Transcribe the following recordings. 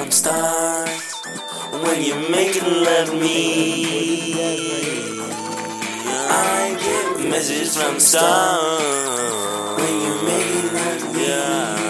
from stars when you make it love me. I get messages from stars when you make it love me. Yeah.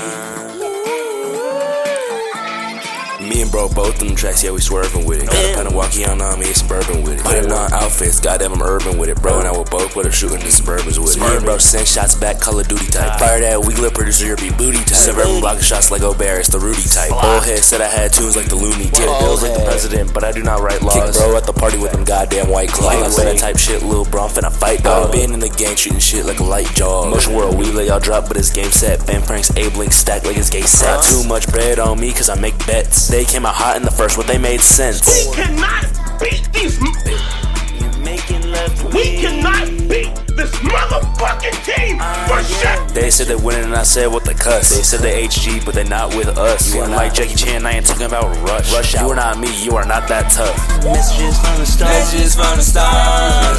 Me and bro both on the tracks, yeah, we swerving with it. Got a pen and walkie on me, it's suburban with it. Putting on outfits, goddamn, I'm urban with it, bro. And I would both put her shooting the Suburbans with it. Me and bro send shots back, Call of Duty type. Fire that weak lip producer, your be booty type. Suburban blocking shots like O'Barris, the Rudy type. Old head said I had tunes like the Looney. Get bills like the president, but I do not write laws. Kick bro at the party with them goddamn white claws. I said I type shit, Lil Bron finna fight, dog. Been in the gang shooting shit like a light jog. Motion World, we let y'all drop, but it's game set. Fan pranks, A-Blink stack like it's gay set. Too much bread on me, cause I make bets. They came out hot in the first, but they made sense. We cannot beat these. We cannot beat this motherfucking team for shit. They said they winning, and I said what the cuss. They said they HG, but they not with us. You are like Jackie Chan, I ain't talking about Rush. Rush out. You are not me, you are not that tough. Messages from the stars. Messages from the stars.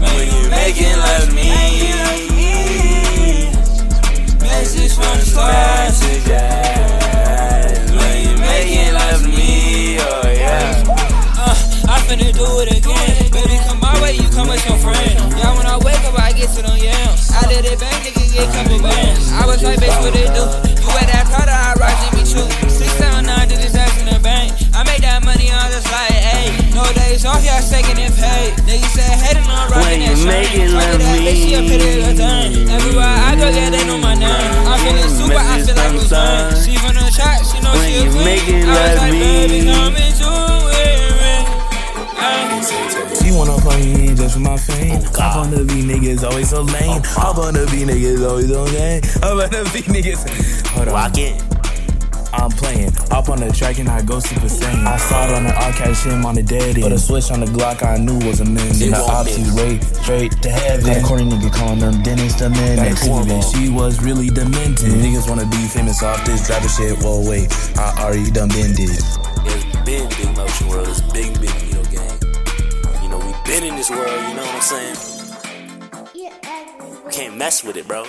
When you make it love me. Messages from the stars. Finna do it again. Baby, come my way, you come with your friend. Yeah, when I wake up, I get to them yams. I did it bang, nigga, get couple bands. I was like, bitch, what it do? You at that car, I ride Jimmy Choo. 679, did this ass in the bank. I made that money, I was just like, hey. No days off, y'all shaking and paid. Niggas said, hating on riding that train. Talking that bitch, she a pity little thing. Everywhere I go, yeah, they know my name. I'm feeling super, I feel like Luce. She from the track, she know she a queen. I was like, baby, come and do it. You wanna fuck me just for my fame? Hop on the V niggas always so lame. Hop on the V niggas always on game. Hop on the V niggas. Hold on. Walk in. I'm playing. Hop on the track and I go super sane. I saw it on the archive, him on the dead end. Put a switch on the Glock I knew was a man. Then the options rate straight to heaven. That corny nigga calling them Dennis the man. That poor man, she was really demented. Niggas wanna be famous off this driver shit. Whoa, wait, I already done bended. It's been Big MotionWrld. It's big needle gang. Been in this world, you know what I'm saying? You can't mess with it, bro.